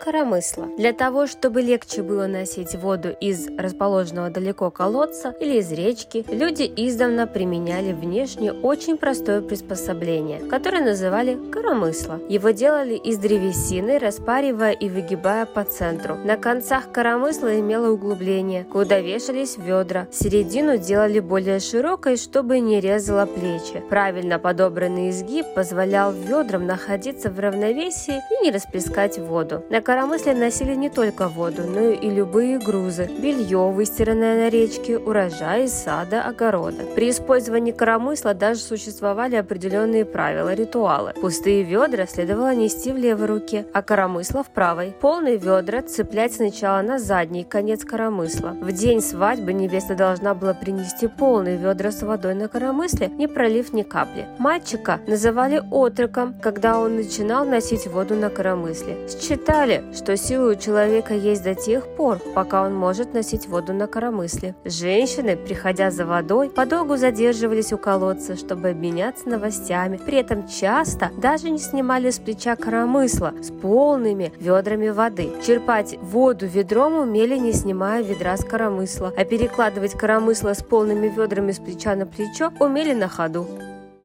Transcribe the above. коромысла. Для того, чтобы легче было носить воду из расположенного далеко колодца или из речки, люди издавна применяли внешне очень простое приспособление, которое называли коромысло. Его делали из древесины, распаривая и выгибая по центру. На концах коромысла имело углубление, куда вешались ведра. Середину делали более широкой, чтобы не резало плечи. Правильно подобранный изгиб позволял ведрам находиться в равновесии и не расплескать воду. На коромысле носили не только воду, но и любые грузы: белье, выстиранное на речке, урожай из сада, огорода. При использовании коромысла даже существовали определенные правила, ритуалы. Пустые ведра следовало нести в левой руке, а коромысло в правой. Полные ведра цеплять сначала на задний конец коромысла. В день свадьбы невеста должна была принести полные ведра с водой на коромысле, не пролив ни капли. Мальчика называли отроком, когда он начинал носить воду на коромысле. Считали, что силы у человека есть до тех пор, пока он может носить воду на коромысле. Женщины, приходя за водой, подолгу задерживались у колодца, чтобы обменяться новостями. При этом часто даже не снимали с плеча коромысла с полными ведрами воды. Черпать воду ведром умели, не снимая ведра с коромысла, а перекладывать коромысло с полными ведрами с плеча на плечо умели на ходу.